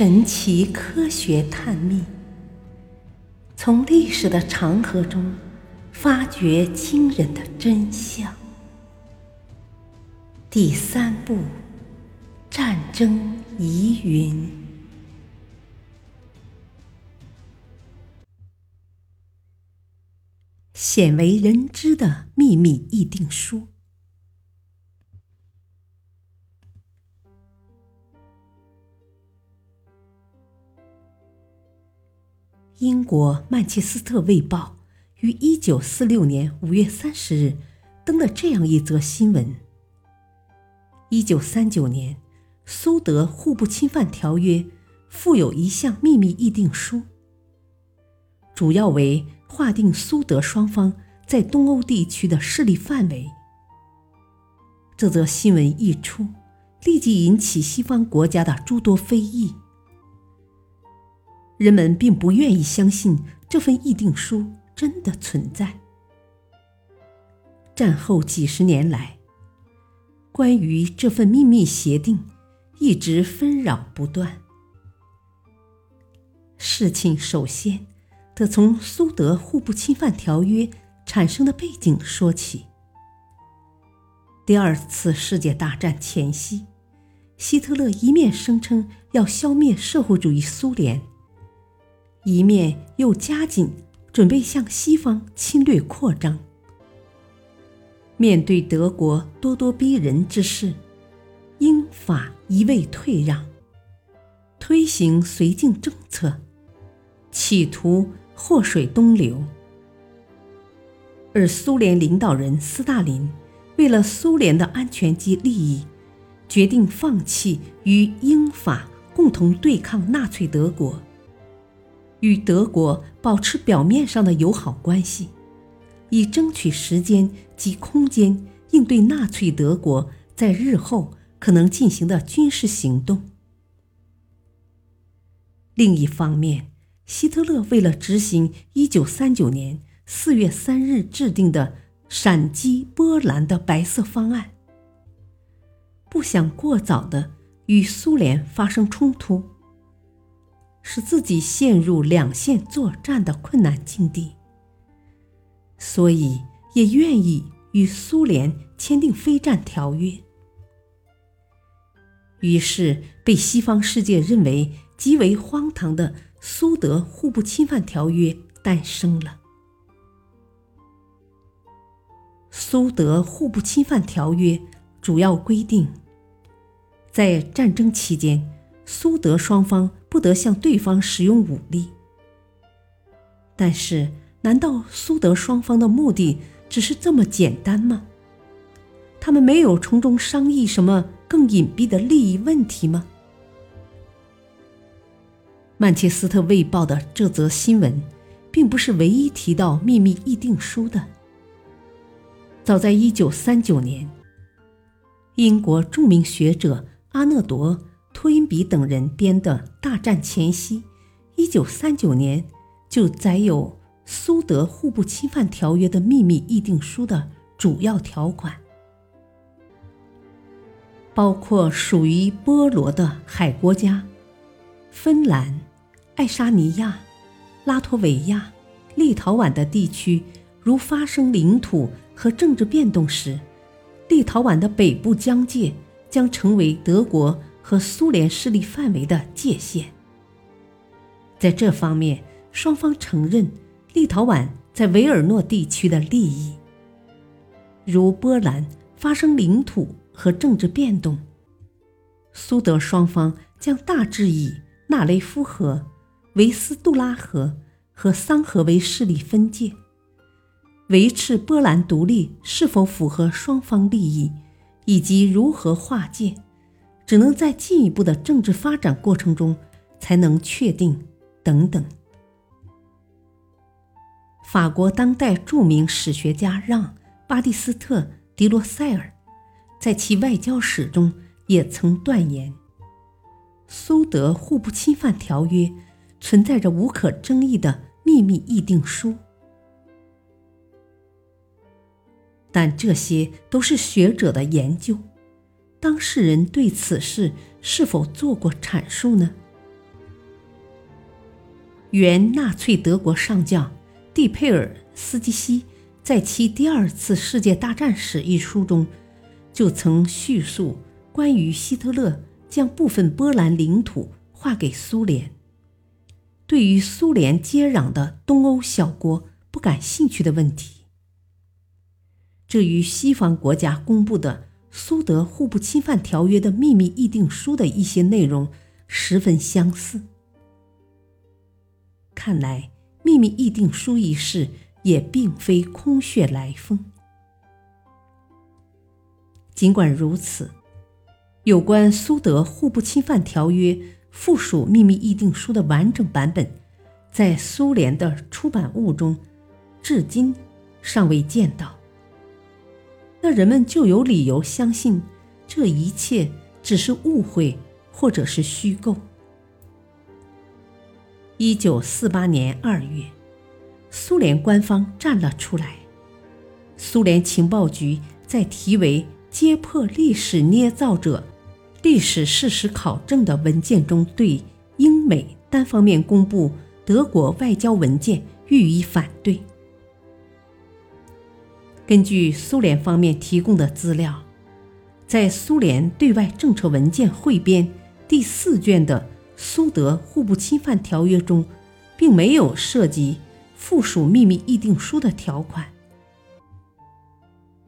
神奇科学探秘，从历史的长河中发掘惊人的真相。第三部，战争疑云。鲜为人知的秘密议定书。英国《曼彻斯特卫报》于1946年5月30日登了这样一则新闻：1939年，苏德互不侵犯条约附有一项秘密议定书，主要为划定苏德双方在东欧地区的势力范围。这则新闻一出，立即引起西方国家的诸多非议。人们并不愿意相信这份议定书真的存在。战后几十年来，关于这份秘密协定一直纷扰不断。事情首先得从苏德互不侵犯条约产生的背景说起。第二次世界大战前夕，希特勒一面声称要消灭社会主义苏联，一面又加紧准备向西方侵略扩张。面对德国咄咄逼人之势，英法一味退让，推行绥靖政策，企图祸水东流。而苏联领导人斯大林为了苏联的安全及利益，决定放弃与英法共同对抗纳粹德国，与德国保持表面上的友好关系，以争取时间及空间应对纳粹德国在日后可能进行的军事行动。另一方面，希特勒为了执行1939年4月3日制定的闪击波兰的白色方案，不想过早地与苏联发生冲突，使自己陷入两线作战的困难境地，所以也愿意与苏联签订非战条约。于是被西方世界认为极为荒唐的苏德互不侵犯条约诞生了。苏德互不侵犯条约主要规定，在战争期间，苏德双方不得向对方使用武力。但是，难道苏德双方的目的只是这么简单吗？他们没有从中商议什么更隐蔽的利益问题吗？曼彻斯特卫报的这则新闻并不是唯一提到秘密议定书的。早在1939年，英国著名学者阿讷铎托因比等人编的《大战前夕》1939年就载有苏德互不侵犯条约的秘密议定书的主要条款，包括属于波罗的海国家芬兰、爱沙尼亚、拉脱维亚、立陶宛的地区，如发生领土和政治变动时，立陶宛的北部疆界将成为德国和苏联势力范围的界限。在这方面，双方承认立陶宛在维尔诺地区的利益，如波兰发生领土和政治变动，苏德双方将大致以纳雷夫河、维斯杜拉河和桑河为势力分界。维持波兰独立是否符合双方利益，以及如何划界，只能在进一步的政治发展过程中才能确定等等。法国当代著名史学家让·巴蒂斯特·迪罗塞尔在其外交史中也曾断言，苏德互不侵犯条约存在着无可争议的秘密议定书。但这些都是学者的研究，当事人对此事是否做过阐述呢？原纳粹德国上将蒂佩尔斯基西在其《第二次世界大战史》一书中就曾叙述关于希特勒将部分波兰领土划给苏联，对于苏联接壤的东欧小国不感兴趣的问题。这与西方国家公布的苏德互不侵犯条约的秘密议定书的一些内容十分相似。看来秘密议定书一事也并非空穴来风。尽管如此，有关苏德互不侵犯条约附属秘密议定书的完整版本在苏联的出版物中至今尚未见到，那人们就有理由相信这一切只是误会或者是虚构。1948年2月，苏联官方站了出来。苏联情报局在题为《揭破历史捏造者、历史事实考证》的文件中，对英美单方面公布德国外交文件予以反对。根据苏联方面提供的资料，在苏联对外政策文件汇编第4卷的苏德互不侵犯条约中，并没有涉及附属秘密议定书的条款。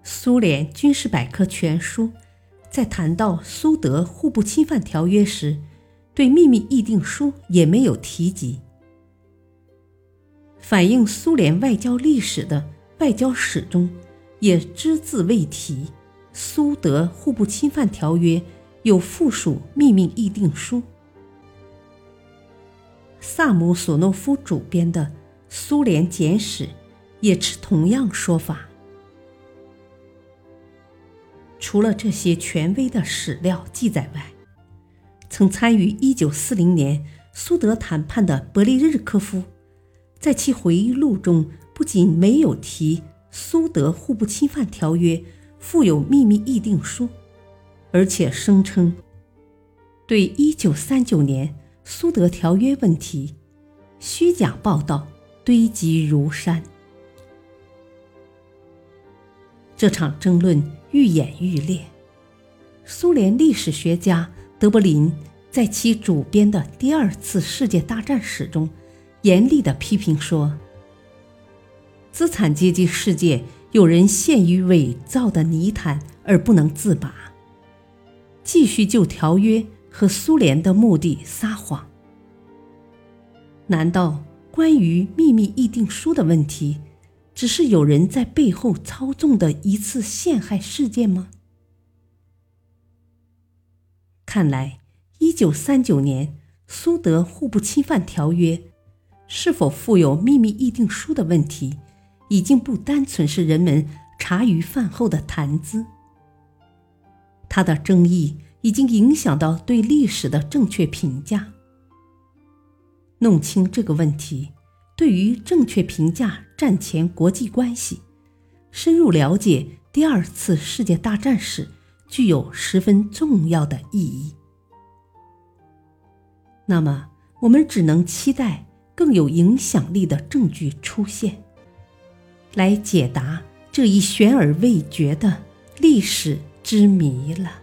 苏联军事百科全书在谈到苏德互不侵犯条约时，对秘密议定书也没有提及。反映苏联外交历史的外交史中也只字未提苏德互不侵犯条约有附属秘密议定书。萨姆索诺夫主编的《苏联简史》也持同样说法。除了这些权威的史料记载外，曾参与1940年苏德谈判的伯利日科夫在其回忆录中不仅没有提苏德互不侵犯条约附有秘密议定书，而且声称对1939年苏德条约问题虚假报道堆积如山。这场争论愈演愈烈。苏联历史学家德伯林在其主编的《第二次世界大战史》中严厉地批评说，资产阶级世界有人陷于伪造的泥潭而不能自拔，继续就条约和苏联的目的撒谎。难道关于秘密议定书的问题只是有人在背后操纵的一次陷害事件吗？看来1939年苏德互不侵犯条约是否附有秘密议定书的问题已经不单纯是人们茶余饭后的谈资，它的争议已经影响到对历史的正确评价。弄清这个问题对于正确评价战前国际关系、深入了解第二次世界大战史具有十分重要的意义。那么我们只能期待更有影响力的证据出现，来解答这一悬而未决的历史之谜了。